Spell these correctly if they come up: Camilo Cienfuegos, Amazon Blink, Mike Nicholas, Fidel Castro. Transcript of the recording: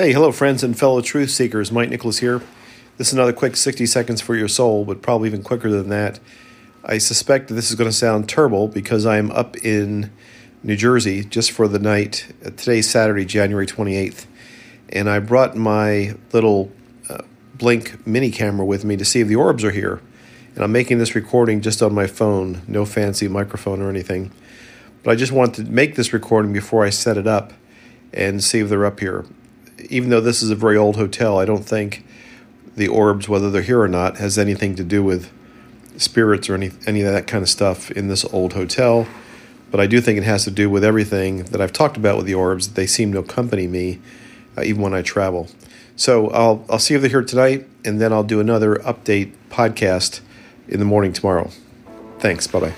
Hey, hello friends and fellow truth seekers, Mike Nicholas here. This is another quick 60 seconds for your soul, but probably even quicker than that. I suspect that this is going to sound terrible because I am up in New Jersey just for the night. Today's Saturday, January 28th, and I brought my little Blink mini camera with me to see if the orbs are here. And I'm making this recording just on my phone, no fancy microphone or anything. But I just wanted to make this recording before I set it up and see if they're up here. Even though this is a very old hotel, I don't think the orbs, whether they're here or not, has anything to do with spirits or any of that kind of stuff in this old hotel. But I do think it has to do with everything that I've talked about with the orbs. They seem to accompany me even when I travel. So I'll see if they're here tonight, and then I'll do another update podcast in the morning tomorrow. Thanks. Bye-bye.